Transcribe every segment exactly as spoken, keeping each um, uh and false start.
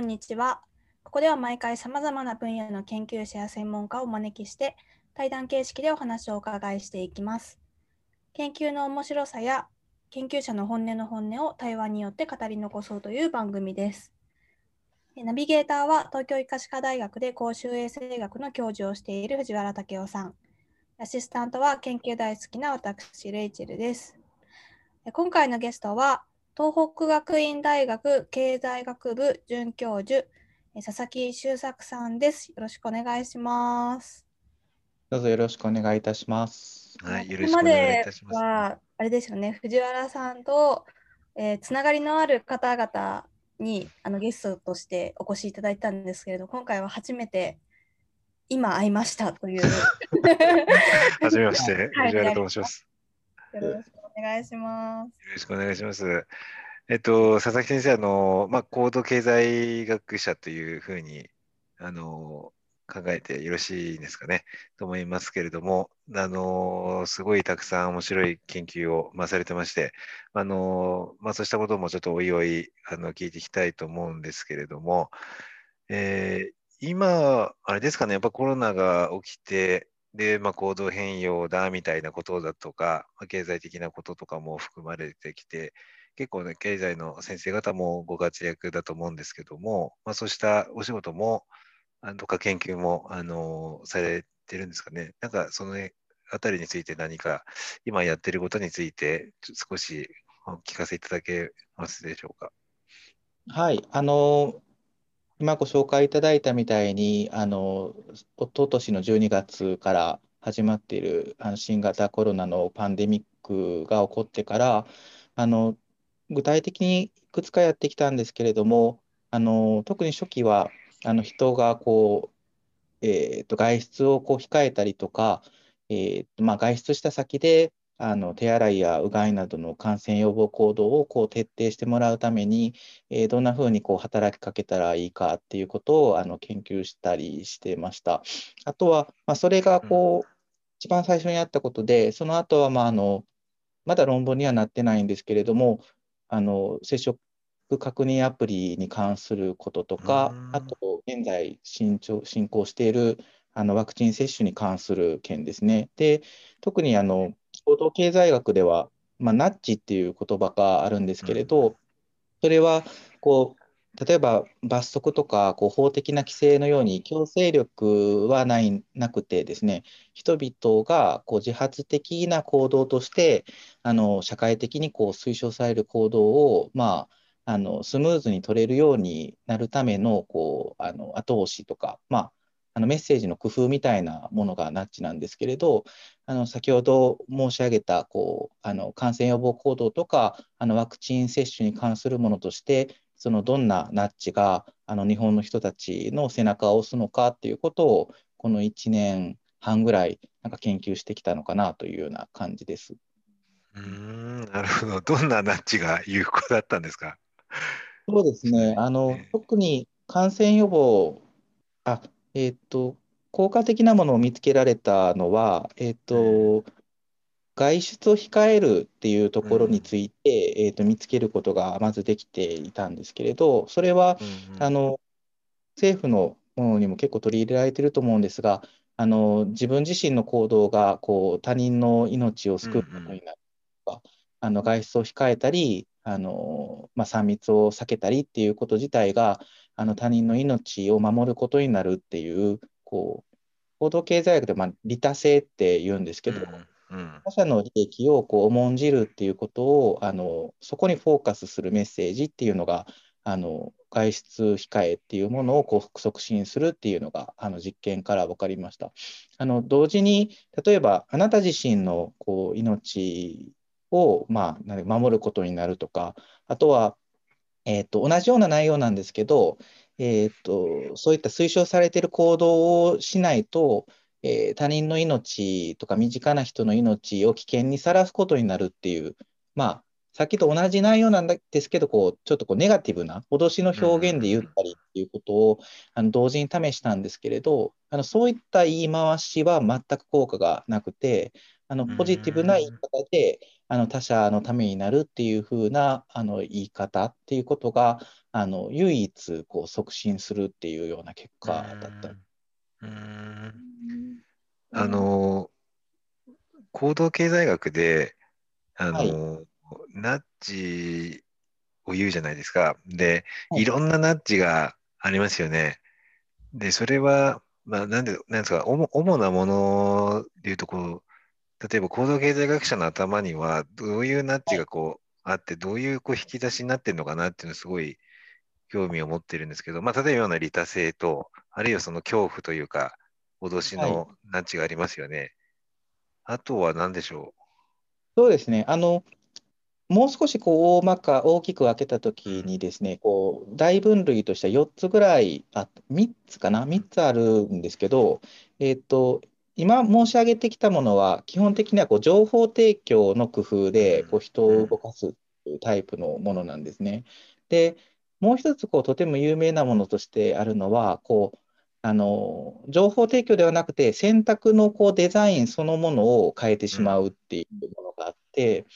こんにちは。ここでは毎回さまざまな分野の研究者や専門家をお招きして対談形式でお話をお伺いしていきます。研究の面白さや研究者の本音の本音を対話によって語り残そうという番組です。ナビゲーターは東京医科歯科大学で公衆衛生学の教授をしている藤原武雄さん。アシスタントは研究大好きな私、レイチェルです。今回のゲストは東北学院大学経済学部准教授、佐々木周作さんです。よろしくお願いします。どうぞよろしくお願いいたします。はい、よろしくお願いいたします。今まではあれですよね、藤原さんと、えー、つながりのある方々にあのゲストとしてお越しいただいたんですけれど、今回は初めて今会いましたという。初めまして、藤原と申します。よろしくお願いします。よろしくお願いします。えっと、佐々木先生、あの、まあ、高度経済学者というふうにあの考えてよろしいですかねと思いますけれども、あのすごいたくさん面白い研究を、まあ、されてまして、あのまあ、そうしたこともちょっとおいおいあの聞いていきたいと思うんですけれども、えー、今あれですかね、やっぱコロナが起きてで、まあ、行動変容だみたいなことだとか、まあ、経済的なこととかも含まれてきて、結構ね、経済の先生方もご活躍だと思うんですけども、まあ、そうしたお仕事もとか研究もあのされてるんですかね。なんかそのあたりについて何か今やってることについて少しお聞かせいただけますでしょうか。はい、あの今ご紹介いただいたみたいに、あのおととしのじゅうにがつから始まっているあの新型コロナのパンデミックが起こってからあの具体的にいくつかやってきたんですけれども、あの特に初期はあの人がこう、えー、と外出をこう控えたりとか、えーとまあ、外出した先であの手洗いやうがいなどの感染予防行動をこう徹底してもらうために、えー、どんなふうにこう働きかけたらいいかっていうことをあの研究したりしてました。あとは、まあ、それがこう、うん、一番最初にあったことで、その後はまああのまだ論文にはなってないんですけれども、あの接触確認アプリに関することとか、あと現在進行しているあのワクチン接種に関する件ですね。で、特にあの行動経済学では、まあ、ナッジっていう言葉があるんですけれど、うん、それはこう例えば罰則とかこう法的な規制のように強制力はないなくてですね、人々がこう自発的な行動としてあの社会的にこう推奨される行動を、まああのスムーズに取れるようになるための、こうあの後押しとか、まあ、あのメッセージの工夫みたいなものがナッジなんですけれど、あの先ほど申し上げたこうあの感染予防行動とかあのワクチン接種に関するものとして、そのどんなナッジがあの日本の人たちの背中を押すのかということを、このいちねんはんぐらいなんか研究してきたのかなというような感じです。うーん、なるほど。どんなナッジが有効だったんですか？そうですね、あの特に感染予防あ、えーと、効果的なものを見つけられたのは、えーと、外出を控えるっていうところについて、うんえーと、見つけることがまずできていたんですけれど、それは、うん、あの政府のものにも結構取り入れられていると思うんですが、あの自分自身の行動がこう他人の命を救うことになるとか、うん、あの外出を控えたり、あのまあ、さん密を避けたりっていうこと自体があの他人の命を守ることになるっていう、こう行動経済学で、まあ、利他性って言うんですけど、うんうん、他者の利益をこう重んじるっていうことをあのそこにフォーカスするメッセージっていうのがあの外出控えっていうものをこう促進するっていうのがあの実験から分かりました。あの同時に例えばあなた自身のこう命を、まあ、守ることになるとか、あとは、えーと、同じような内容なんですけど、えーと、そういった推奨されている行動をしないと、えー、他人の命とか身近な人の命を危険にさらすことになるっていう、まあ、さっきと同じ内容なんですけど、こうちょっとこうネガティブな脅しの表現で言ったりっていうことをあの同時に試したんですけれど、あのそういった言い回しは全く効果がなくて、あのポジティブな言い方であの他者のためになるっていう風なあの言い方っていうことがあの唯一こう促進するっていうような結果だった。うーん、あの行動経済学であの、はい、ナッジを言うじゃないですか。で、いろんなナッジがありますよね。で、それは、まあ、なんで、なんですか、主なものでいうとこう、例えば行動経済学者の頭にはどういうナッジがこう、はい、あって、どういうこう引き出しになってるのかなっていうのをすごい興味を持ってるんですけど、まあ、例えばような利他性と、あるいはその恐怖というか脅しのナッジがありますよね。はい、あとは何でしょう。そうですね。あのもう少しこう大まか大きく分けたときにですね、こう大分類としてはよっつぐらい、あ、みっつかな、みっつあるんですけど、えーと、今申し上げてきたものは、基本的にはこう情報提供の工夫でこう人を動かすタイプのものなんですね。で、もう一つこうとても有名なものとしてあるのは、こうあの情報提供ではなくて、選択のこうデザインそのものを変えてしまうっていうものがあって、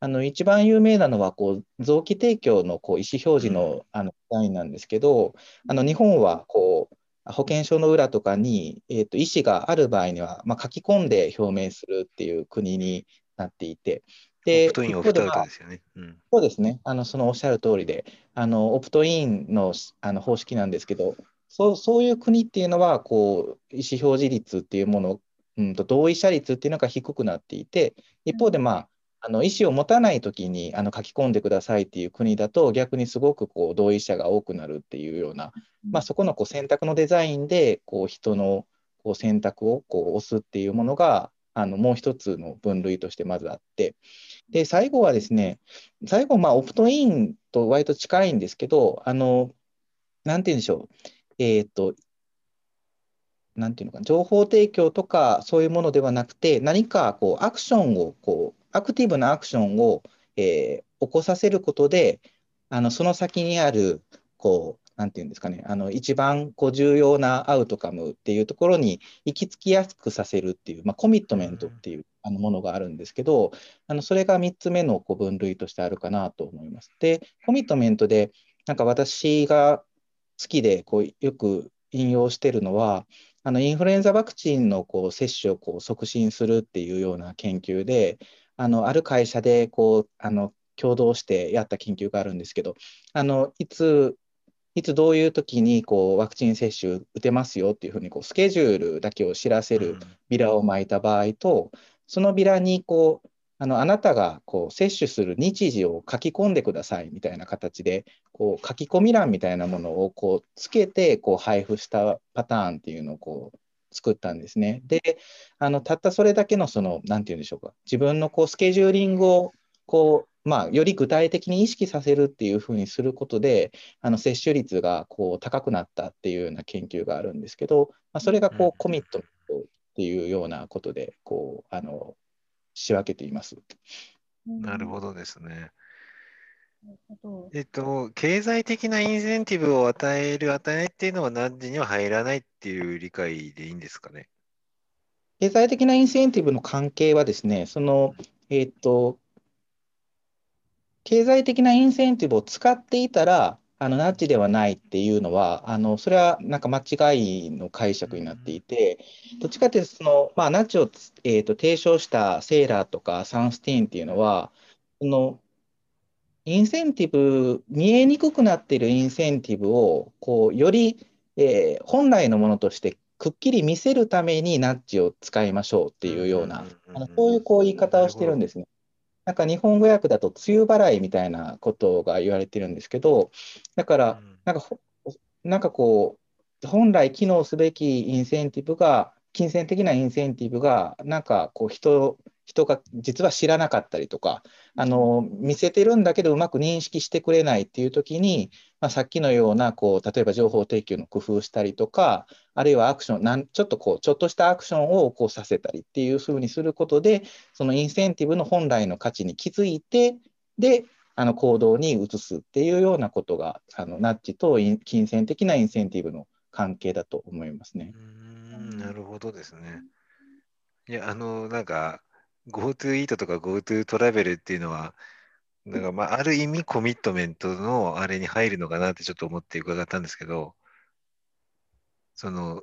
あの一番有名なのはこう臓器提供のこう意思表示 の, あのデザインなんですけど、あの日本はこう保険証の裏とかに、えーと、意思がある場合には、まあ、書き込んで表明するっていう国になっていて。でオプトイン、オプトアウトですよね。うん、そうですね。あのそのおっしゃる通りで、あのオプトイン の, あの方式なんですけど、そう、そういう国っていうのはこう意思表示率っていうもの、うん、と同意者率っていうのが低くなっていて、一方で、まあ、あの意思を持たないときにあの書き込んでくださいっていう国だと、逆にすごくこう同意者が多くなるっていうような、まあ、そこのこう選択のデザインでこう人のこう選択をこう押すっていうものがあのもう一つの分類としてまずあって、で最後はですね、最後まあオプトインと割と近いんですけど、あのなんて言うんでしょう、えーと、なんていうのかな、情報提供とかそういうものではなくて、何かこうアクションをこうアクティブなアクションを、えー、起こさせることで、あのその先にあるこうなんていうんですかね、あの一番こう重要なアウトカムっていうところに行き着きやすくさせるっていう、まあ、コミットメントっていうあのものがあるんですけど、あのそれがみっつめのこう分類としてあるかなと思います。で、コミットメントでなんか私が好きでこうよく引用しているのは、あのインフルエンザワクチンのこう接種をこう促進するっていうような研究で、あのある会社でこうあの共同してやった研究があるんですけど、あのいついつどういう時にこうワクチン接種打てますよっていうふうにこうスケジュールだけを知らせるビラを巻いた場合と、そのビラにこうあのあなたがこう接種する日時を書き込んでくださいみたいな形でこう書き込み欄みたいなものをこうつけてこう配布したパターンっていうのをこう作ったんですね。で、あのたったそれだけのそのなんていうんでしょうか、自分のこうスケジューリングをこう、まあ、より具体的に意識させるっていうふうにすることで、あの接種率がこう高くなったっていうような研究があるんですけど、まあ、それがこうコミットっていうようなことでこうあの仕分けています。なるほどですね。えっと、経済的なインセンティブを与える、与えないっていうのはナッジには入らないっていう理解でいいんですかね。経済的なインセンティブの関係はですね、その、えっと、経済的なインセンティブを使っていたら、あのナッジではないっていうのは、あのそれはなんか間違いの解釈になっていて、どっちかというとその、まあ、ナッジを、えーと、提唱したセーラーとかサンスティーンっていうのは、そのインセンティブ、見えにくくなっているインセンティブをこうより、えー、本来のものとしてくっきり見せるためにナッジを使いましょうっていうような、あのそういうこう言い方をしてるんですね。なんか日本語訳だと梅雨払いみたいなことが言われてるんですけど、だからなんか、なんかこう本来機能すべきインセンティブが、金銭的なインセンティブがなんかこう 人, 人が実は知らなかったりとか、あの見せてるんだけどうまく認識してくれないっていう時に、まあ、さっきのようなこう例えば情報提供の工夫したりとか、あるいはアクションなんちょっとこうちょっとしたアクションをこうさせたりっていうふうにすることで、そのインセンティブの本来の価値に気づいて、であの行動に移すっていうようなことが、あのナッジと金銭的なインセンティブの関係だと思いますね。うーん、なるほどですね。いや、あのなんか GoTo イートとか GoTo トラベルっていうのはだからまあある意味コミットメントのあれに入るのかなってちょっと思って伺ったんですけど、その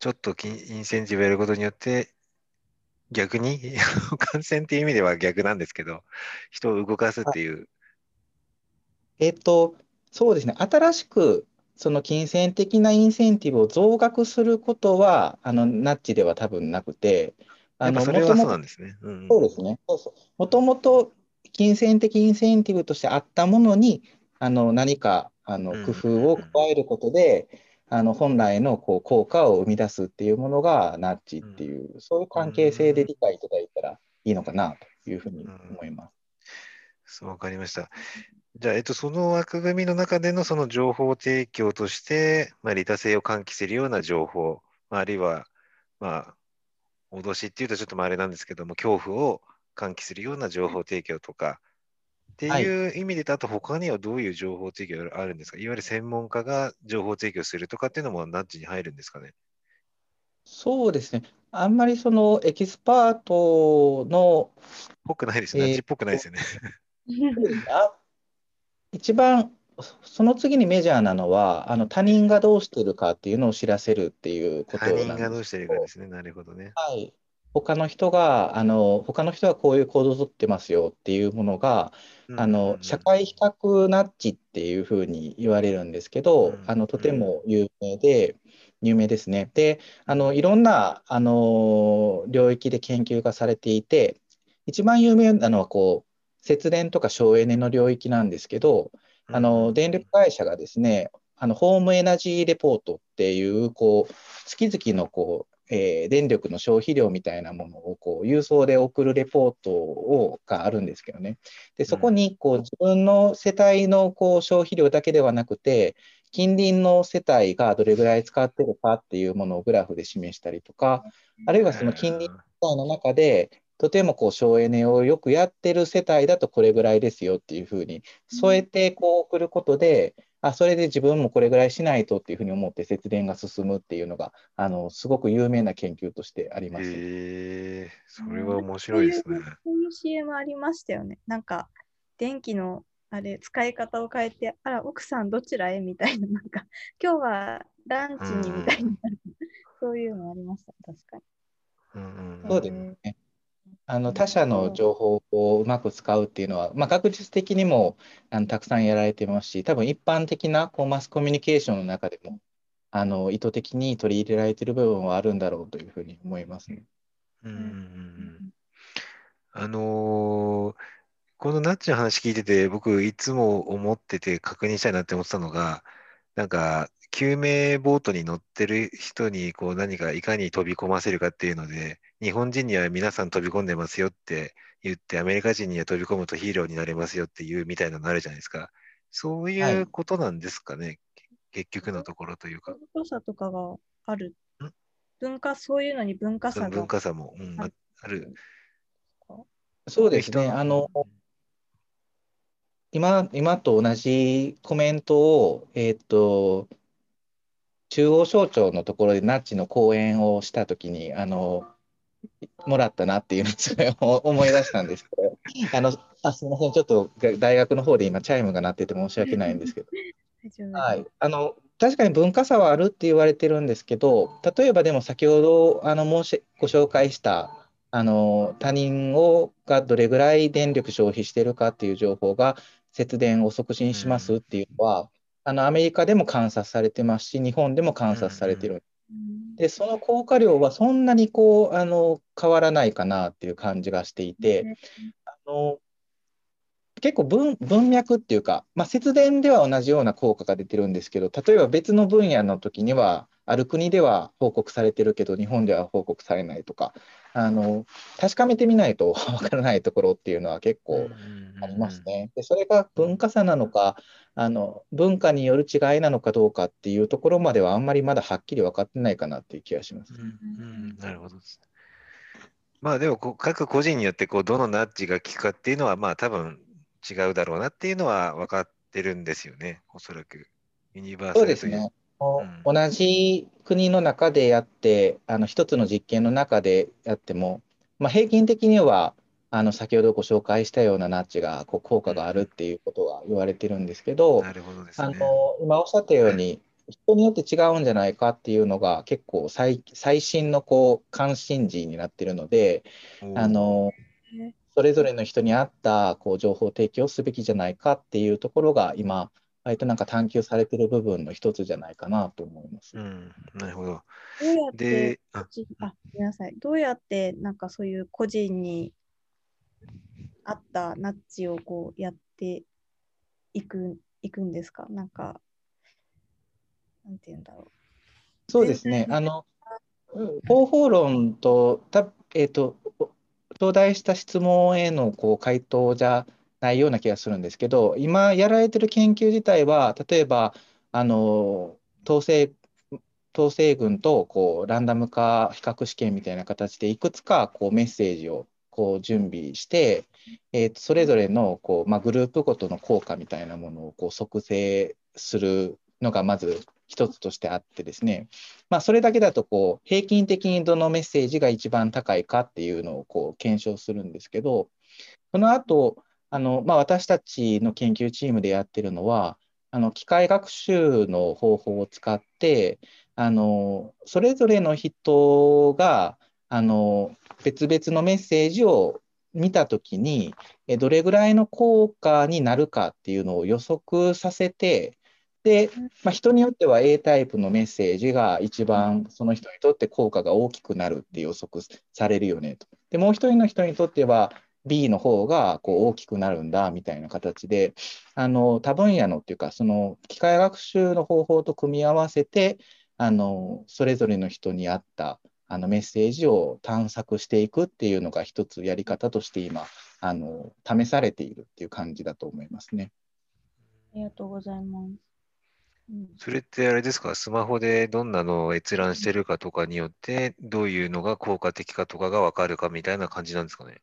ちょっとインセンティブやることによって逆に感染っていう意味では逆なんですけど、人を動かすっていう。えっとそうですね、新しくその金銭的なインセンティブを増額することはあのナッジでは多分なくて、あのそれはそうなんですね。そうですね。もともと金銭的インセンティブとしてあったものにあの何かあの工夫を加えることで、あの本来のこう効果を生み出すっていうものがナッジっていう、そういう関係性で理解いただいたらいいのかなというふうに思います。そう、わかりました。じゃあ、えっと、その枠組みの中でのその情報提供として、まあ、利他性を喚起するような情報、まあ、あるいは、まあ、脅しっていうとちょっとあれなんですけども、恐怖を喚起するような情報提供とかっていう意味で、あと他にはどういう情報提供があるんですか？いわゆる専門家が情報提供するとかっていうのもナッジに入るんですかね？そうですね。あんまりそのエキスパートのぽくないですね。ナッジっぽくないですよね。一番その次にメジャーなのは、あの他人がどうしてるかっていうのを知らせるっていうことなんです。他人がどうしてるかですね。なるほどね。はい。他の人があの他の人はこういう行動をとってますよっていうものが、あの社会比較ナッジっていうふうに言われるんですけど、あのとても有名で有名ですね。で、あのいろんなあの領域で研究がされていて、一番有名なのはこう節電とか省エネの領域なんですけど、あの電力会社がですね、あのホームエナジーレポートっていう、こう月々のこう、えー、電力の消費量みたいなものをこう郵送で送るレポートをがあるんですけどね。でそこにこう自分の世帯のこう消費量だけではなくて、近隣の世帯がどれぐらい使ってるかっていうものをグラフで示したりとか、あるいはその近隣の中で、とてもこう省エネをよくやってる世帯だとこれぐらいですよっていうふうに添えてこう送ることで、あ、それで自分もこれぐらいしないとっていうふうに思って節電が進むっていうのが、あのすごく有名な研究としてあります。えー、それは面白いですね。そういう シーエム ありましたよね。なんか電気のあれ使い方を変えて、あら奥さんどちらへみたいな、なんか今日はランチにみたいな、そういうのありました。確かに。うん、そうですね。あの他社の情報をうまく使うっていうのは、まあ、学術的にもあのたくさんやられてますし、多分一般的なこうマスコミュニケーションの中でもあの意図的に取り入れられている部分はあるんだろうというふうに思いますね。うん、あのー、このナッジの話聞いてて、僕いつも思ってて確認したいなって思ってたのが、なんか救命ボートに乗ってる人にこう何かいかに飛び込ませるかっていうので、日本人には皆さん飛び込んでますよって言って、アメリカ人には飛び込むとヒーローになれますよっていうみたいなのあるじゃないですか。そういうことなんですかね、はい、結局のところというか。文化差とかがある。文化、そういうのに文化差が。文化差も、うん、ある。そうですね。あの今、今と同じコメントを、えっと、中央省庁のところでナッジの講演をしたときにあのもらったなっていうのをそれを思い出したんですけど、あのあすみません、ちょっと大学の方で今チャイムが鳴ってて申し訳ないんですけどはい、あの確かに文化差はあるって言われてるんですけど、例えばでも先ほどあの申しご紹介したあの他人をがどれぐらい電力消費してるかっていう情報が節電を促進しますっていうのは、うん、あのアメリカでも観察されてますし、日本でも観察されてる。でその効果量はそんなにこうあの変わらないかなっていう感じがしていて、あの結構 文, 文脈っていうか、まあ、節電では同じような効果が出てるんですけど、例えば別の分野の時にはある国では報告されてるけど日本では報告されないとか、あの確かめてみないと分からないところっていうのは結構ありますね。でそれが文化差なのか、あの文化による違いなのかどうかっていうところまではあんまりまだはっきり分かってないかなっていう気がします。うんうん、なるほどですね。まあでもこう各個人によってこうどのナッジが効くかっていうのはまあ多分違うだろうなっていうのは分かってるんですよね、おそらく。ユニバーサルという。そうですね。うん、同じ国の中でやって、あの一つの実験の中でやっても、まあ、平均的にはあの先ほどご紹介したようなナッジがこう効果があるっていうことが言われてるんですけど、なるほどですね、あの今おっしゃったように人によって違うんじゃないかっていうのが結構 最, 最新のこう関心事になってるので、あのそれぞれの人に合ったこう情報提供をすべきじゃないかっていうところが今割となんか探求されてる部分の一つじゃないかなと思います。うん、なるほど。どうやってああごめんなさいどうやってなんかそういう個人に合ったナッジをこうやっていくいくんですか。なんかなんていうんだろう。そうですね。あの方法論とたえっ、ー、と頂戴した質問へのこう回答じゃないような気がするんですけど、今やられてる研究自体は例えばあの統制統制群とこうランダム化比較試験みたいな形でいくつかこうメッセージをこう準備して、えー、それぞれのこう、まあ、グループごとの効果みたいなものをこう測定するのがまず一つとしてあってですね、まあ、それだけだとこう平均的にどのメッセージが一番高いかっていうのをこう検証するんですけど、その後あの、まあ、私たちの研究チームでやってるのはあの機械学習の方法を使ってあのそれぞれの人があの別々のメッセージを見たときにどれぐらいの効果になるかっていうのを予測させて、で、まあ、人によっては A タイプのメッセージが一番その人にとって効果が大きくなるって予測されるよねと。で、もう一人の人にとっては B の方がこう大きくなるんだみたいな形で、あの多分野のっていうかその機械学習の方法と組み合わせてあのそれぞれの人に合ったあのメッセージを探索していくっていうのが一つやり方として今あの試されているっていう感じだと思いますね。ありがとうございます。それってあれですか、スマホでどんなのを閲覧してるかとかによってどういうのが効果的かとかが分かるかみたいな感じなんですかね。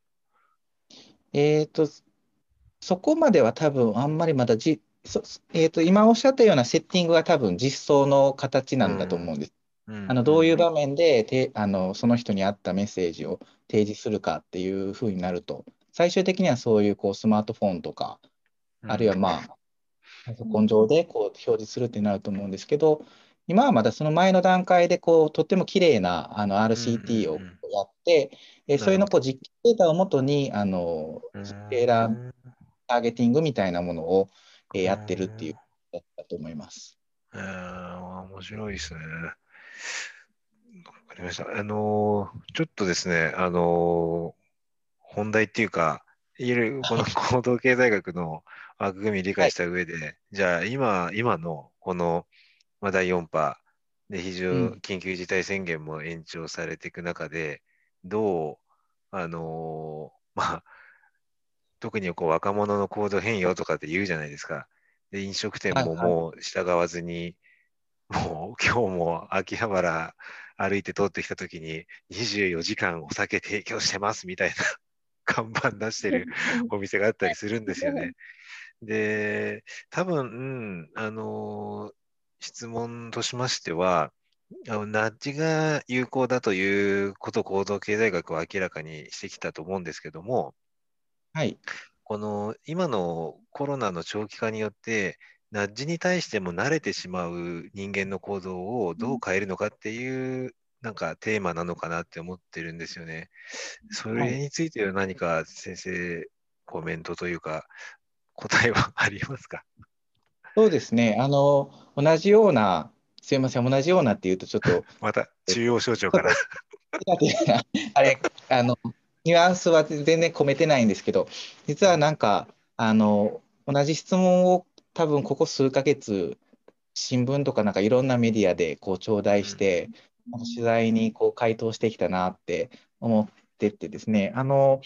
えーと、そこまでは多分あんまりまだじ、えーと、今おっしゃったようなセッティングが多分実装の形なんだと思うんです。うんうん、あのどういう場面でてあのその人に合ったメッセージを提示するかっていうふうになると、最終的にはそういうこうスマートフォンとか、あるいはまあ、うんパソコン上でこう表示するってなると思うんですけど、今はまだその前の段階でこうとっても綺麗なあの アールシーティー をやって、うんうん、それのこう実験データをもとにあのテーラーターゲティングみたいなものをやってるっていうことだと思います。うんうん、面白いですね。わかりました。あのちょっとですね、あの本題っていうか、いわゆるこの行動経済学の枠組み理解した上で、はい、じゃあ今、今のこのだいよん波で非常、うん、緊急事態宣言も延長されていく中で、どう、あのー、まあ、特にこう若者の行動変容とかって言うじゃないですか。で、飲食店ももう従わずに、はいはい、もう今日も秋葉原歩いて通ってきたときに、にじゅうよじかんお酒提供してますみたいな。看板出してるお店があったりするんですよね。で、多分、うん、あの質問としましては、ナッジが有効だということを行動経済学は明らかにしてきたと思うんですけども、はい、この今のコロナの長期化によってナッジに対しても慣れてしまう人間の行動をどう変えるのかっていう、うんなんかテーマなのかなって思ってるんですよね。それについては何か先生コメントというか答えはありますか。そうですね、あの同じようなすいません同じようなっていうとちょっとまた中央省庁からあれあのニュアンスは全然込めてないんですけど、実はなんかあの同じ質問を多分ここ数ヶ月新聞とかなんかいろんなメディアでこう頂戴して、うん取材にこう回答してきたなって思ってってですね、あの、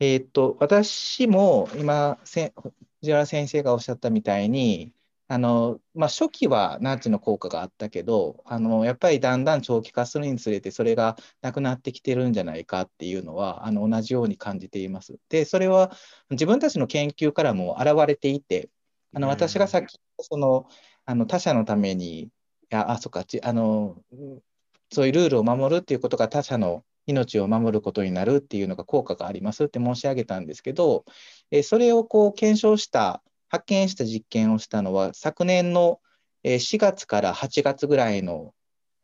えー、っと私も今せ藤原先生がおっしゃったみたいにあの、まあ、初期はナッジの効果があったけどあのやっぱりだんだん長期化するにつれてそれがなくなってきてるんじゃないかっていうのはあの同じように感じています。でそれは自分たちの研究からも現れていて、あの私がさっきそのあの他者のためにいやあそっかあのそういうルールを守るっていうことが他者の命を守ることになるっていうのが効果がありますって申し上げたんですけど、えー、それをこう検証した、発見した実験をしたのは昨年のしがつからはちがつぐらいの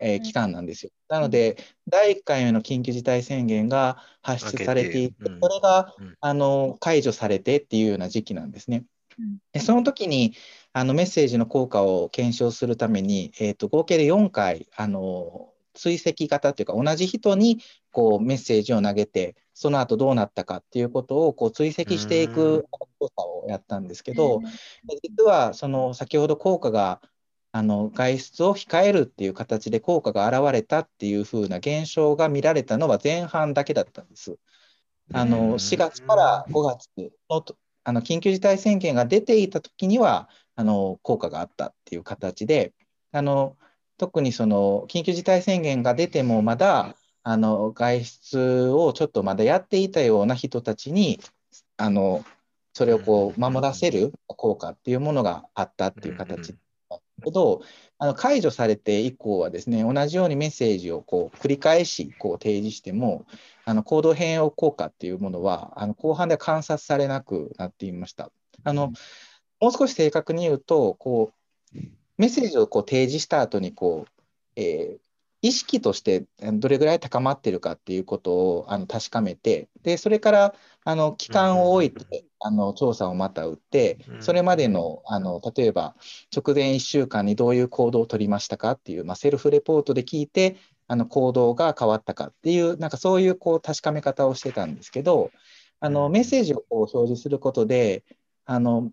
期間なんですよ。うん、なので、だいいっかいめの緊急事態宣言が発出されていて、それが、うん、あの解除されてっていうような時期なんですね。うん、でその時にあのメッセージの効果を検証するために、えーと、合計でよんかい、あの追跡型というか、同じ人にこうメッセージを投げて、その後どうなったかっていうことをこう追跡していく効果をやったんですけど、うん、実はその先ほど効果があの外出を控えるっていう形で効果が現れたっていう風な現象が見られたのは前半だけだったんです。あのしがつからごがつの、あの緊急事態宣言が出ていた時にはあの効果があったっていう形で、あの特にその緊急事態宣言が出てもまだあの外出をちょっとまだやっていたような人たちにあのそれをこう守らせる効果っていうものがあったっていう形。けどあの解除されて以降はですね、同じようにメッセージをこう繰り返しこう提示してもあの行動変容効果っていうものはあの後半では観察されなくなっていました。あのもう少し正確に言うとこうメッセージをこう提示した後にこう、えー、意識としてどれぐらい高まっているかっていうことをあの確かめて、でそれからあの期間を置いてあの調査をまた打って、それまで の, あの例えば直前いっしゅうかんにどういう行動を取りましたかっていう、まあ、セルフレポートで聞いてあの行動が変わったかっていう、なんかそうい う, こう確かめ方をしてたんですけど、あのメッセージをこう表示することであの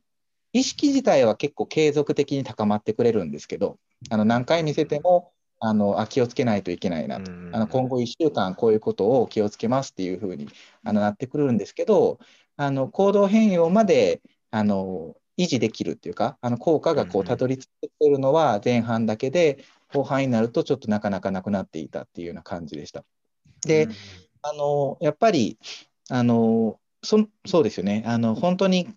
意識自体は結構継続的に高まってくれるんですけど、あの何回見せてもあのあ気をつけないといけないなと、あの今後いっしゅうかんこういうことを気をつけますっていうふうにあのなってくるんですけど、あの行動変容まであの維持できるっていうか、あの効果がこうたどり着いてくるのは前半だけで、後半になるとちょっとなかなかなくなっていたっていうような感じでした。であのやっぱりあの そ, そうですよね、あの本当に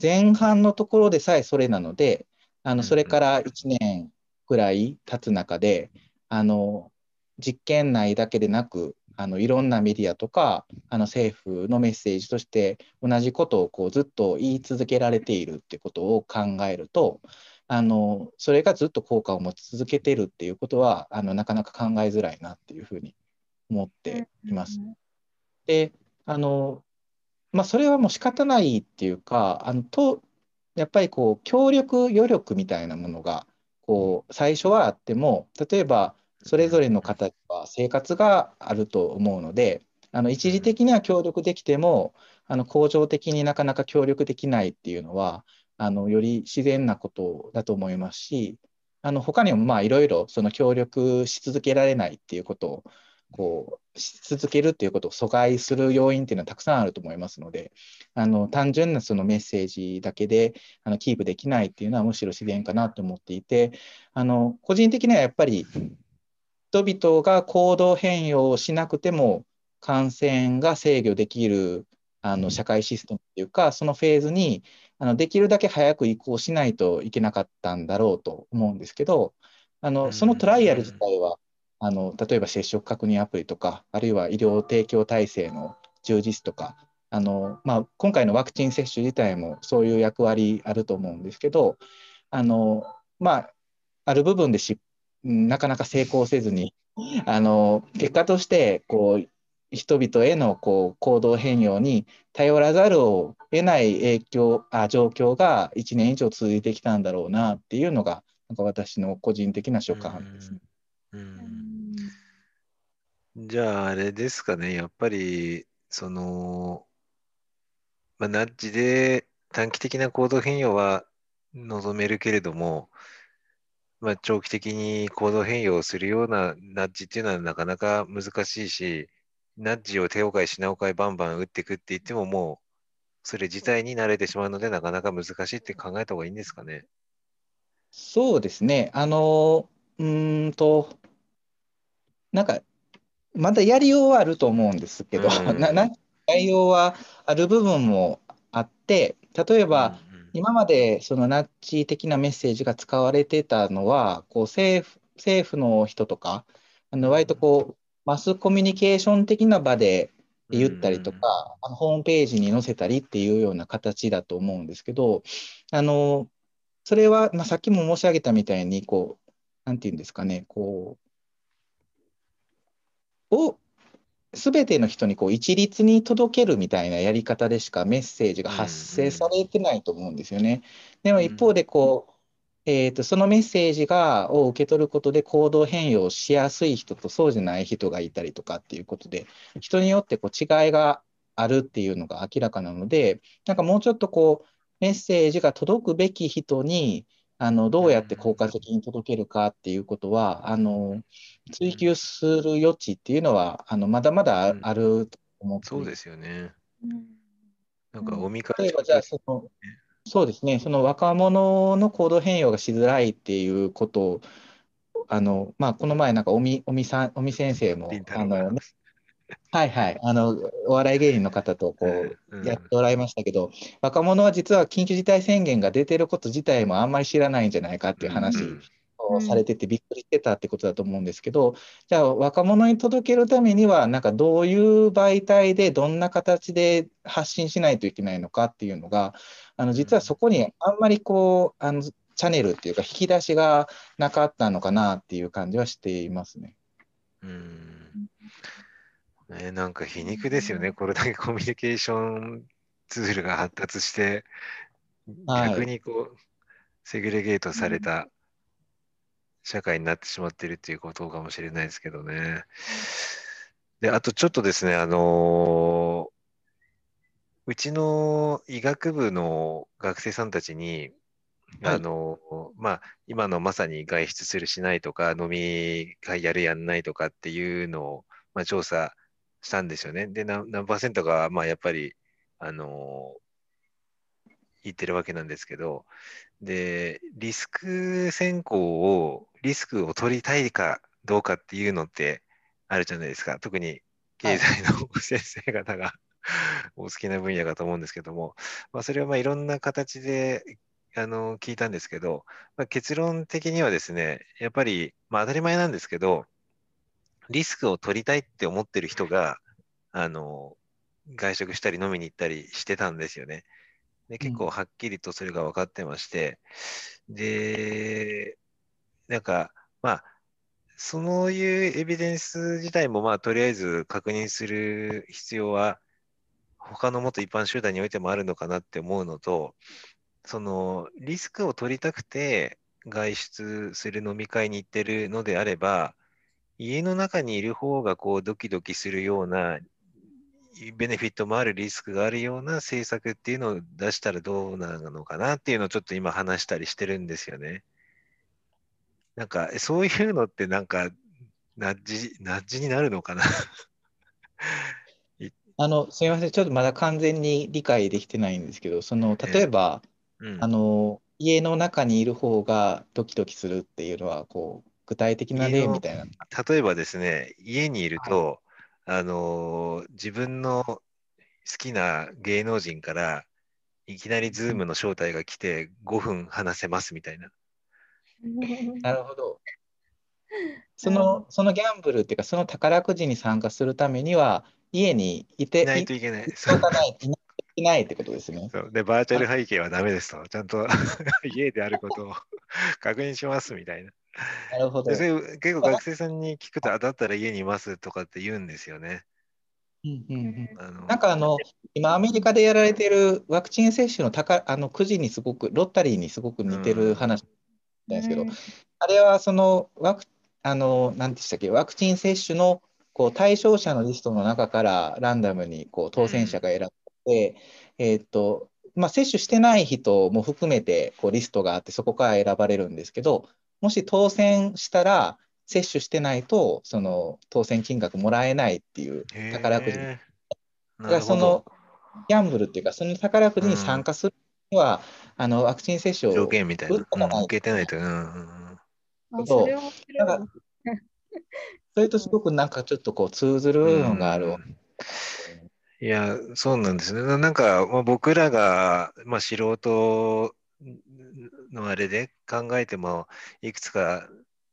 前半のところでさえそれなので、あのそれからいちねんくらい経つ中であの実験内だけでなくあのいろんなメディアとかあの政府のメッセージとして同じことをこうずっと言い続けられているってことを考えると、あのそれがずっと効果を持ち続けているっていうことはあのなかなか考えづらいなっていうふうに思っています。であの、まあ、それはもう仕方ないっていうか、あのとやっぱりこう協力余力みたいなものがこう最初はあっても、例えばそれぞれの方は生活があると思うので、あの一時的には協力できてもあの恒常的になかなか協力できないっていうのはあのより自然なことだと思いますし、あの他にもまあいろいろその協力し続けられないっていうことをこうし続けるっていうことを阻害する要因っていうのはたくさんあると思いますので、あの単純なそのメッセージだけであのキープできないっていうのはむしろ自然かなと思っていて、あの個人的にはやっぱり人々が行動変容をしなくても感染が制御できるあの社会システムっていうか、そのフェーズにあのできるだけ早く移行しないといけなかったんだろうと思うんですけど、あのそのトライアル自体はあの例えば接触確認アプリとか、あるいは医療提供体制の充実とか、あの、まあ、今回のワクチン接種自体もそういう役割あると思うんですけど、あの、まあ、ある部分でしなかなか成功せずに、あの結果としてこう人々へのこう行動変容に頼らざるを得ない影響あ状況がいちねん以上続いてきたんだろうなっていうのがなんか私の個人的な所感ですね。うんじゃああれですかね、やっぱりその、まあ、ナッジで短期的な行動変容は望めるけれども、まあ、長期的に行動変容をするようなナッジっていうのはなかなか難しいし、ナッジを手を変え品を変えバンバン打っていくって言ってももうそれ自体に慣れてしまうのでなかなか難しいって考えた方がいいんですかね。そうですね、あのうんとなんかまだやりようはあると思うんですけど、うん、なな内容はある部分もあって、例えば、うん今までそのナッジ的なメッセージが使われてたのはこう 政府、政府の人とかあの割とこマスコミュニケーション的な場で言ったりとか、あのホームページに載せたりっていうような形だと思うんですけど、あのそれは、まあ、さっきも申し上げたみたいにこうなんていうんですかね、こうを全ての人にこう一律に届けるみたいなやり方でしかメッセージが発生されてないと思うんですよね。でも一方でこう、えーと、そのメッセージがを受け取ることで行動変容しやすい人とそうじゃない人がいたりとかっていうことで、人によってこう違いがあるっていうのが明らかなので、なんかもうちょっとこうメッセージが届くべき人にあのどうやって効果的に届けるかっていうことは、あの追求する余地っていうのはあのまだまだあると思って、うん、そうですよね。なんかお見かけ、例えばじゃあそのそうですね、その若者の行動変容がしづらいっていうことを、あのまあ、この前なんか尾身さん、尾身先生もあの、はいはい、あのお笑い芸人の方とこうやっておられましたけど、うん、若者は実は緊急事態宣言が出てること自体もあんまり知らないんじゃないかっていう話をされててびっくりしてたってことだと思うんですけど、じゃあ若者に届けるためにはなんかどういう媒体でどんな形で発信しないといけないのかっていうのが、あの実はそこにあんまりこうあのチャンネルっていうか引き出しがなかったのかなっていう感じはしていますね。うん、ね、なんか皮肉ですよね。これだけコミュニケーションツールが発達して逆にこう、はい、セグレゲートされた社会になってしまっているっていうことかもしれないですけどね。で、あとちょっとですね、あのーうちの医学部の学生さんたちに、あの、はい、まあ、今のまさに外出するしないとか、飲み会やるやんないとかっていうのを、まあ、調査したんですよね。で、何、何パーセントか、まあ、やっぱり、あの、言ってるわけなんですけど、で、リスク選考を、リスクを取りたいかどうかっていうのってあるじゃないですか。特に経済の先生方が、はい。お好きな分野かと思うんですけども、まあ、それはまあいろんな形であの聞いたんですけど、まあ、結論的にはですね、やっぱり、まあ、当たり前なんですけど、リスクを取りたいって思ってる人があの外食したり飲みに行ったりしてたんですよね。で、結構はっきりとそれが分かってまして、うん、でなんかまあそういうエビデンス自体もまあとりあえず確認する必要は他のもっと一般集団においてもあるのかなって思うのと、そのリスクを取りたくて外出する飲み会に行ってるのであれば、家の中にいる方がこうドキドキするようなベネフィットもあるリスクがあるような政策っていうのを出したらどうなのかなっていうのをちょっと今話したりしてるんですよね。なんかそういうのってなんかナッジ、ナッジになるのかなあのすみません、ちょっとまだ完全に理解できてないんですけど、その例えば、えーうん、あの家の中にいる方がドキドキするっていうのはこう具体的な例みたいな。例えばですね、家にいると、はい、あの自分の好きな芸能人からいきなり Zoom の招待が来てごふん話せますみたいな。なるほど。その、そのギャンブルっていうか、その宝くじに参加するためには家にいていないといけない。そうがない。いないといけないってことですね。そうで、バーチャル背景はダメですと、ちゃんと家であることを確認しますみたいな。なるほど。それ結構学生さんに聞くと、あ、だったら家にいますとかって言うんですよね。うんうんうん、あのなんかあの今アメリカでやられてるワクチン接種の高あのくじにすごくロッタリーにすごく似てる話なんですけど、うん、あれはそのワクあの何でしたっけ、ワクチン接種のこう対象者のリストの中からランダムにこう当選者が選ばれて、えーとまあ、接種してない人も含めてこうリストがあって、そこから選ばれるんですけど、もし当選したら接種してないとその当選金額もらえないっていう宝くじが、そのギャンブルっていうか、その宝くじに参加するには、うん、あのワクチン接種を条件みたいな、うん、受けてないと、うんうん、それをそれとすごくなんかちょっとこう通ずるのがある、うん、いやそうなんですね。なんか、まあ、僕らが、まあ、素人のあれで考えてもいくつか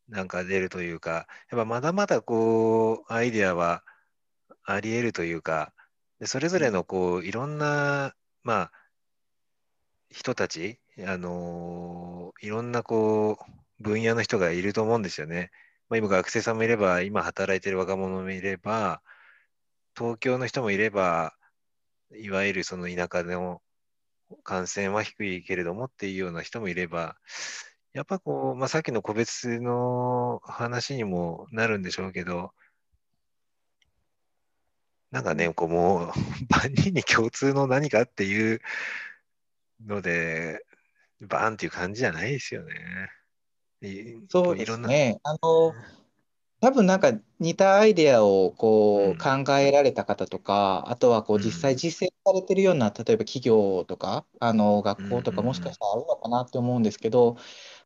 なんか出るというか、やっぱまだまだこうアイデアはあり得るというか、でそれぞれのこういろんな、まあ、人たち、あのー、いろんなこう分野の人がいると思うんですよね。まあ、今学生さんもいれば、今働いてる若者もいれば、東京の人もいれば、いわゆるその田舎の感染は低いけれどもっていうような人もいれば、やっぱこう、まあ、さっきの個別の話にもなるんでしょうけど、なんかね、こうもう万人に共通の何かっていうので、バーンっていう感じじゃないですよね。そうですね。あの多分なんか似たアイデアをこう考えられた方とか、うん、あとはこう実際実践されてるような、うん、例えば企業とかあの学校とかもしかしたらあるのかなって思うんですけど、うんうん、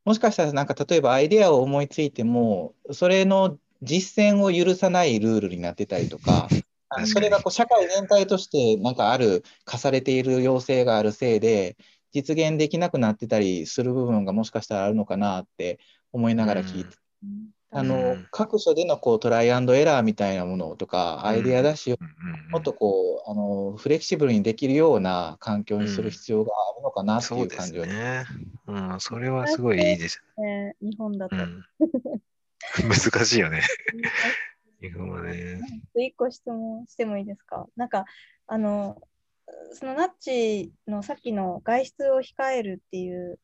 もしかしたらなんか例えばアイデアを思いついてもそれの実践を許さないルールになってたりとか、あのそれがこう社会全体としてなんかある課されている要請があるせいで実現できなくなってたりする部分がもしかしたらあるのかなって思いながら聞いて、うん、あのうん、各所でのこうトライアンドエラーみたいなものとか、うん、アイデア出しをもっとこうあのフレキシブルにできるような環境にする必要があるのかなっていう感じは、うん、そうですね、うん、それはすごいいいですね、日本だと、うん、難しいよね日本はね。いっこ質問してもいいですか？なんかあのそのナッチのさっきの外出を控えるっていう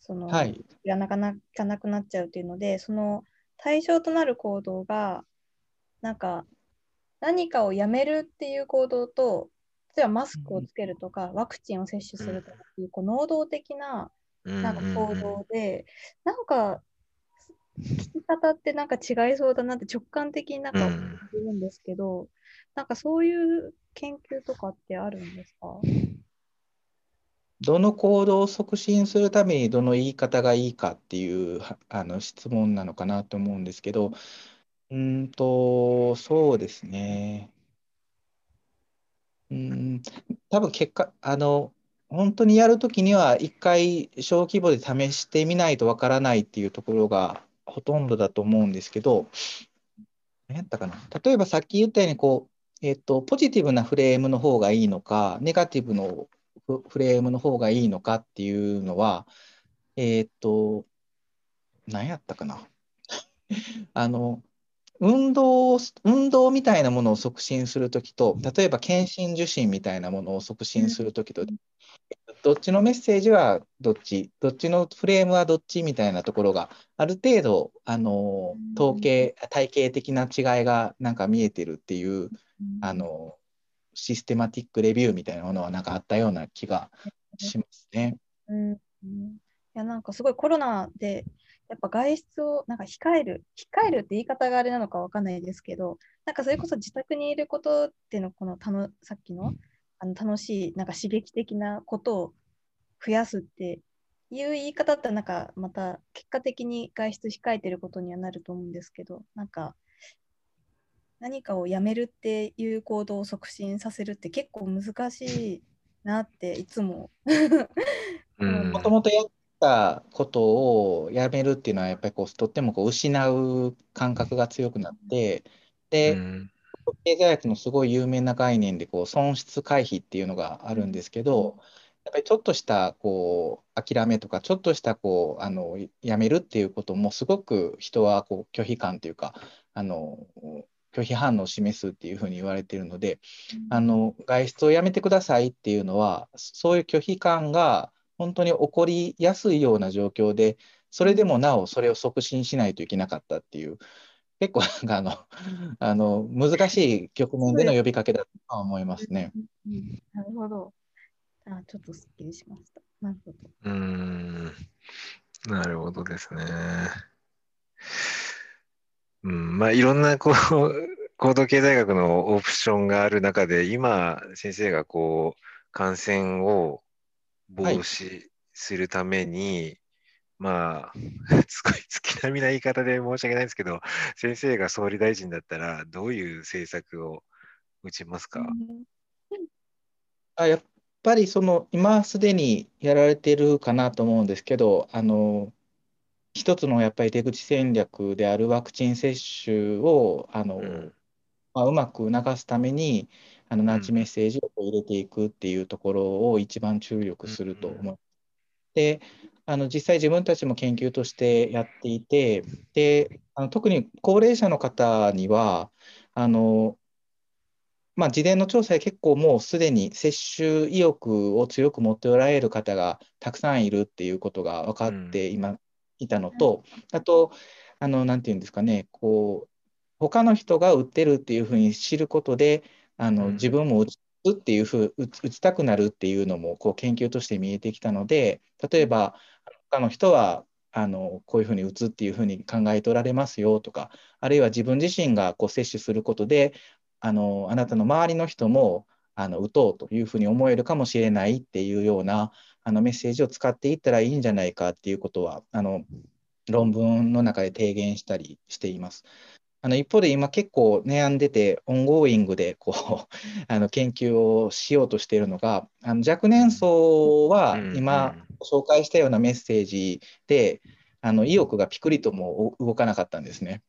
その、はい、がなかなかなくなっちゃうというので、その対象となる行動がなんか何かをやめるっていう行動と、例えばマスクをつけるとか、うん、ワクチンを接種するとかっていう、こう能動的ななんか行動で、うん、なんか聞き方ってなんか違いそうだなって直感的になんか思ってるんですけど、うん、なんかそういう研究とかってあるんですか？どの行動を促進するためにどの言い方がいいかっていうあの質問なのかなと思うんですけど、うんとそうですね、うん多分結果あの本当にやるときには一回小規模で試してみないとわからないっていうところがほとんどだと思うんですけど、何やったかな、例えばさっき言ったようにこう、えっと、ポジティブなフレームの方がいいのかネガティブのフレームの方がいいのかっていうのは、えっと、何やったかなあの運動、運動みたいなものを促進するときと、例えば検診受診みたいなものを促進するときと、どっちのメッセージはどっち、どっちのフレームはどっちみたいなところがある程度あの統計体系的な違いがなんか見えてるっていう、あのシステマティックレビューみたいなものはなんかあったような気がしますね。うん、いやなんかすごいコロナでやっぱ外出をなんか控える控えるって言い方があれなのかわかんないですけど、なんかそれこそ自宅にいることっていうのこのたのさっきのあの楽しいなんか刺激的なことを増やすっていう言い方ってなんかまた結果的に外出控えてることにはなると思うんですけど、なんか何かをやめるっていう行動を促進させるって結構難しいなっていつももともとやったことをやめるっていうのはやっぱりこうとってもこう失う感覚が強くなって、で経済学のすごい有名な概念でこう損失回避っていうのがあるんですけど、やっぱりちょっとしたこう諦めとかちょっとしたこうあのやめるっていうこともすごく人はこう拒否感というかあの拒否反応を示すっていうふうに言われているので、あの外出をやめてくださいっていうのはそういう拒否感が本当に起こりやすいような状況で、それでもなおそれを促進しないといけなかったっていう、結構なんかあのあの難しい局面での呼びかけだとは思いますね。なるほど、あちょっとすっきりしました。なるほど。うーん、なるほどですね。うん、まあいろんなこう行動経済学のオプションがある中で、今先生がこう感染を防止するために、はい、まあすごい月並みな言い方で申し訳ないんですけど、先生が総理大臣だったらどういう政策を打ちますか？あ、やっぱりその今すでにやられてるかなと思うんですけど、あの一つのやっぱり出口戦略であるワクチン接種をあの、うんまあ、うまく促すためにあのナッジメッセージを入れていくっていうところを一番注力すると思います。うんうん、であの実際自分たちも研究としてやっていて、であの特に高齢者の方にはあの、まあ、事前の調査で結構もうすでに接種意欲を強く持っておられる方がたくさんいるっていうことが分かっています。うんいたのと、あとあのなんていうんですかね、こう他の人が打ってるっていうふうに知ることで、あの自分も打つっていうふう打ちたくなるっていうのもこう研究として見えてきたので、例えば他の人はあのこういうふうに打つっていうふうに考えておられますよとか、あるいは自分自身がこう接種することで、あのあなたの周りの人もあの打とうというふうに思えるかもしれないっていうようなあのメッセージを使っていったらいいんじゃないかっていうことはあの論文の中で提言したりしています。あの一方で今結構悩んでてオンゴーイングでこうあの研究をしようとしているのが、あの若年層は今紹介したようなメッセージであの意欲がピクリとも動かなかったんですね。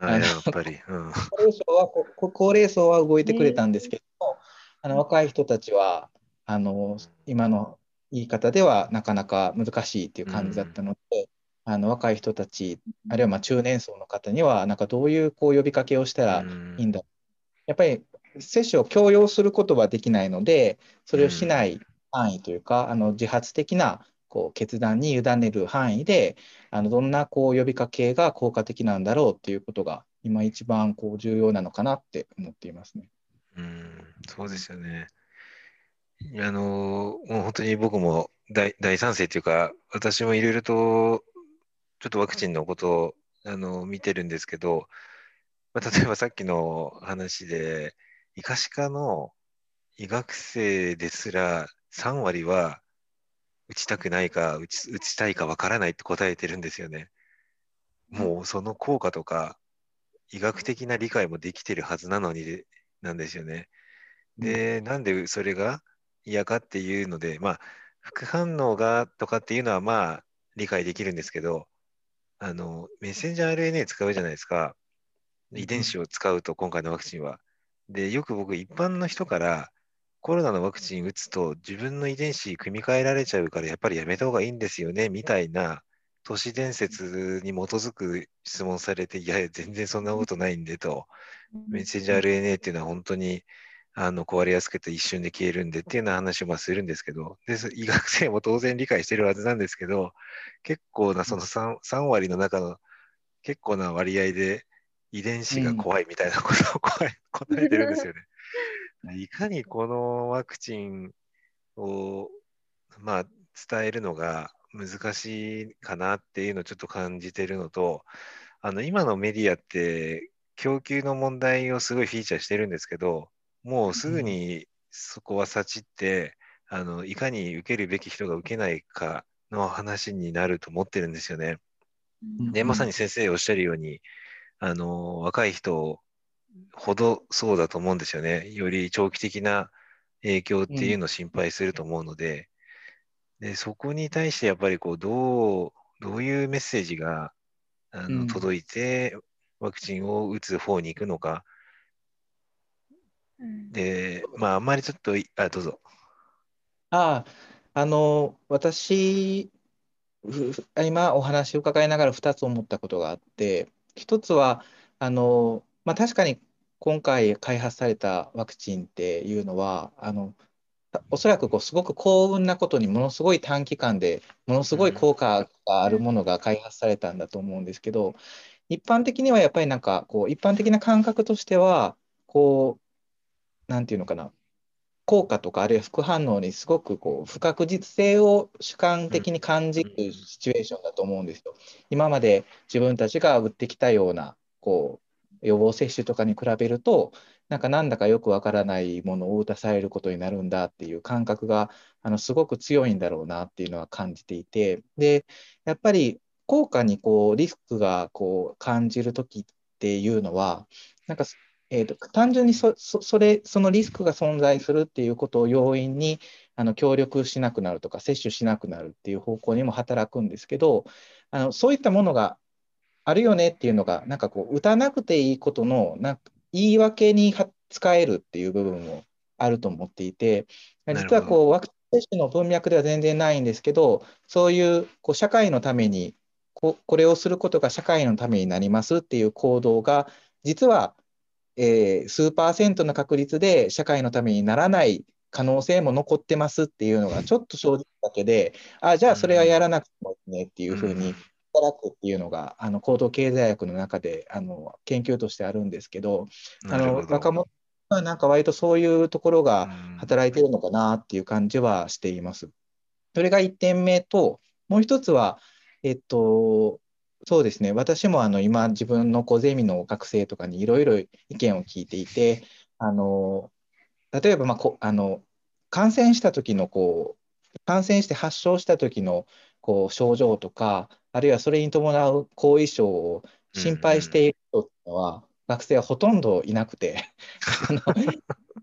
あのやっぱり、うん、高齢層は高齢層は動いてくれたんですけども、あの若い人たちはあの今の言い方ではなかなか難しいっていう感じだったので、うん、あの若い人たちあるいはまあ中年層の方にはなんかどういうこう呼びかけをしたらいいんだ、うん、やっぱり接種を強要することはできないので、それをしない範囲というか、うん、あの自発的なこう決断に委ねる範囲であのどんなこう呼びかけが効果的なんだろうっていうことが今一番こう重要なのかなって思っていますね。うん、そうですよね。あのもう本当に僕も 大, 大賛成というか、私もいろいろとちょっとワクチンのことをあの見てるんですけど、まあ、例えばさっきの話で医科歯科の医学生ですらさんわりは打ちたくないか打 ち, 打ちたいかわからないって答えてるんですよね。もうその効果とか医学的な理解もできてるはずなのになんですよね。でなんでそれが嫌かっていうので、まあ、副反応がとかっていうのはまあ理解できるんですけど、あのメッセンジャー アールエヌエー 使うじゃないですか、遺伝子を使うと今回のワクチンは。でよく僕一般の人からコロナのワクチン打つと自分の遺伝子組み換えられちゃうからやっぱりやめた方がいいんですよねみたいな都市伝説に基づく質問されて、いや全然そんなことないんでと、メッセンジャー アールエヌエー っていうのは本当にあの壊れやすくて一瞬で消えるんでっていうような話をするんですけど、で医学生も当然理解してるはずなんですけど、結構なその 3, 3割の中の結構な割合で遺伝子が怖いみたいなことを答えてるんですよね、うん、いかにこのワクチンを、まあ、伝えるのが難しいかなっていうのをちょっと感じてるのと、あの今のメディアって供給の問題をすごいフィーチャーしてるんですけど、もうすぐにそこは幸って、うん、あのいかに受けるべき人が受けないかの話になると思ってるんですよね。でまさに先生おっしゃるように、あの若い人ほどそうだと思うんですよね。より長期的な影響っていうのを心配すると思うので、うん、でそこに対してやっぱりこうどうどういうメッセージがあの届いてワクチンを打つ方に行くのか。でまああんまりちょっとあどうぞああの私今お話を伺いながらふたつ思ったことがあって、ひとつはあの、まあ、確かに今回開発されたワクチンっていうのはあのおそらくこうすごく幸運なことにものすごい短期間でものすごい効果があるものが開発されたんだと思うんですけど、一般的にはやっぱりなんかこう一般的な感覚としてはこうなんていうのかな、効果とかあるいは副反応にすごくこう不確実性を主観的に感じるシチュエーションだと思うんですよ。今まで自分たちが打ってきたようなこう予防接種とかに比べると、なんかなんだかよくわからないものを打たされることになるんだっていう感覚があのすごく強いんだろうなっていうのは感じていて、でやっぱり効果にこうリスクがこう感じるときっていうのはなんかえーと、単純に そ, そ, そ, れそのリスクが存在するっていうことを要因にあの協力しなくなるとか接種しなくなるっていう方向にも働くんですけど、あのそういったものがあるよねっていうのが、なんかこう打たなくていいことのなんか言い訳に使えるっていう部分もあると思っていて、実はこうワクチン接種の文脈では全然ないんですけど、そういうこう社会のためにこれをすることが社会のためになりますっていう行動が実は、えー、数パーセントの確率で社会のためにならない可能性も残ってますっていうのがちょっと正直だけで、あ、じゃあそれはやらなくてもいいねっていうふうに働くっていうのが、あの行動経済学の中であの研究としてあるんですけど、あの若者はなんか割とそういうところが働いてるのかなっていう感じはしています。それがいってんめと、もう一つはえっと、そうですね、私もあの今自分のゼミの学生とかにいろいろ意見を聞いていて、あの例えばまあこあの感染した時のこう感染して発症した時のこう症状とか、あるいはそれに伴う後遺症を心配している人っていうのは、うんうん、学生はほとんどいなくてあの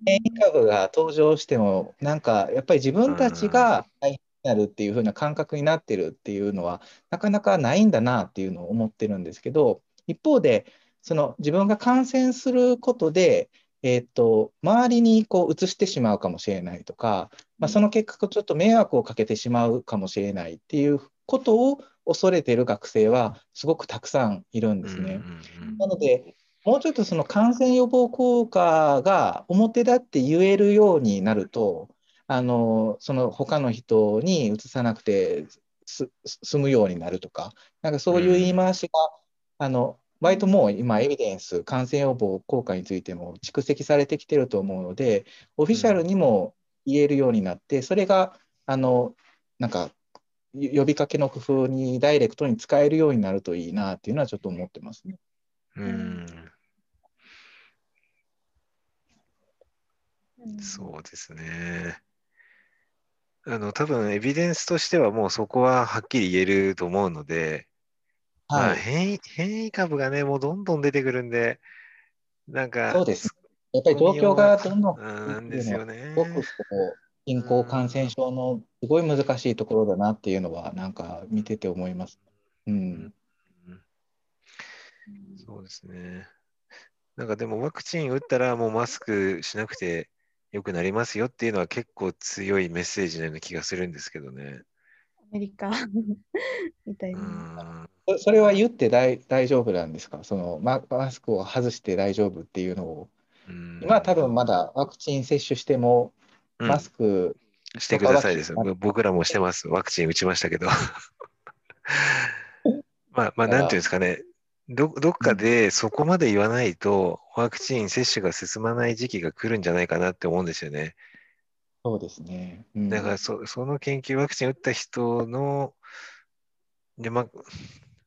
変異株が登場してもなんかやっぱり自分たちが大変、うん、なるっていう風な感覚になってるっていうのはなかなかないんだなっていうのを思ってるんですけど、一方でその自分が感染することで、えー、と周りにこう移してしまうかもしれないとか、まあ、その結果ちょっと迷惑をかけてしまうかもしれないっていうことを恐れてる学生はすごくたくさんいるんですね。なのでもうちょっとその感染予防効果が表立って言えるようになると、あのその他の人にうつさなくてす済むようになるとか、なんかそういう言い回しが、うん、あの割ともう今エビデンス、感染予防効果についても蓄積されてきてると思うので、オフィシャルにも言えるようになって、うん、それがあのなんか呼びかけの工夫にダイレクトに使えるようになるといいなっていうのはちょっと思ってますね。うん、うん、そうですね。あの多分エビデンスとしてはもうそこははっきり言えると思うので、はい、まあ、変異、変異株がねもうどんどん出てくるんで、なんかそうですやっぱり状況がどんどんすごく新興感染症のすごい難しいところだなっていうのはなんか見てて思います。うん、うん、そうですね。なんかでもワクチン打ったらもうマスクしなくてよくなりますよっていうのは結構強いメッセージのような気がするんですけどね。アメリカみたいな。それは言って大丈夫なんですか？そのマスクを外して大丈夫っていうのを。今多分まだワクチン接種してもマスク、うん、してくださいです。僕らもしてます。ワクチン打ちましたけど。まあまあなんていうんですかね。ど, どっかでそこまで言わないとワクチン接種が進まない時期が来るんじゃないかなって思うんですよね。そうですね。うん、だから そ, その研究、ワクチン打った人ので、ま、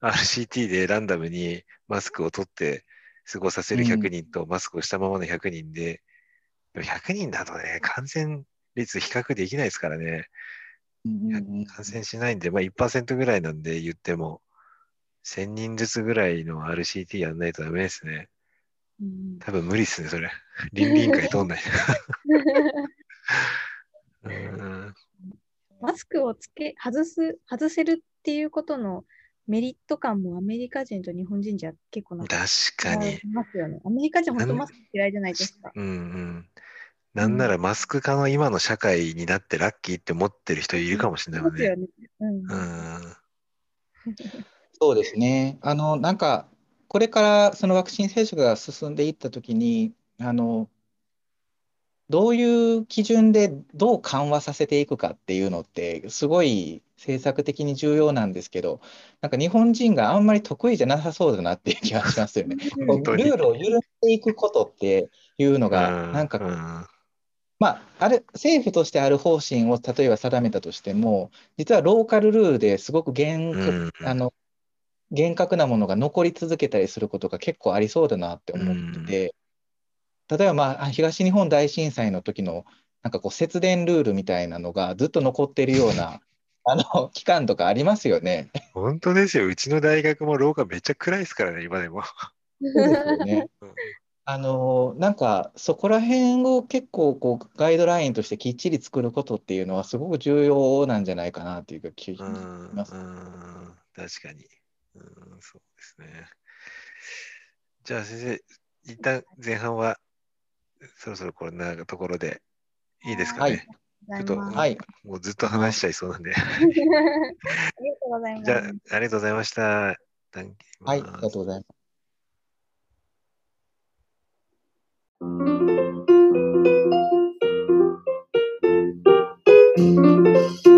アールシーティー でランダムにマスクを取って過ごさせるひゃくにんとマスクをしたままのひゃくにんで、うん、ひゃくにんだとね、感染率比較できないですからね。うん、感染しないんで、まあ、いちパーセント ぐらいなんで言っても。せんにんずつぐらいの アールシーティー やんないとダメですね。うん、多分無理ですね、それ。倫理委員会通んない。うん、マスクをつけ外す、外せるっていうことのメリット感もアメリカ人と日本人じゃ結構な。確かに。ますよね。アメリカ人本当マスク嫌いじゃないですか。うんうん。なんならマスク化の今の社会になってラッキーって思ってる人いるかもしれないもんね。うん。そうですね。あのなんかこれからそのワクチン接種が進んでいったときに、あのどういう基準でどう緩和させていくかっていうのってすごい政策的に重要なんですけど、なんか日本人があんまり得意じゃなさそうだなっていう気がしますよね。ルールを緩めていくことっていうのがなんか。まあ、あれ政府としてある方針を例えば定めたとしても、実はローカルルールですごく厳格、うん、あの厳格なものが残り続けたりすることが結構ありそうだなって思ってて、うん、例えば、まあ、東日本大震災の時のなんかこう節電ルールみたいなのがずっと残ってるようなあの期間とかありますよね。本当ですよ。うちの大学も廊下めっちゃ暗いですからね、今でも。そうですよね。あのなんかそこら辺を結構こうガイドラインとしてきっちり作ることっていうのはすごく重要なんじゃないかなっていう気がします。うんうん、確かに、うん、そうですね。じゃあ先生一旦前半はそろそろこんなところでいいですかね。はい、ちょっと、はい、もうずっと話しちゃいそうなんで。ありがとうございます。じゃあ、ありがとうございました。はい、ありがとうございます。Thank you.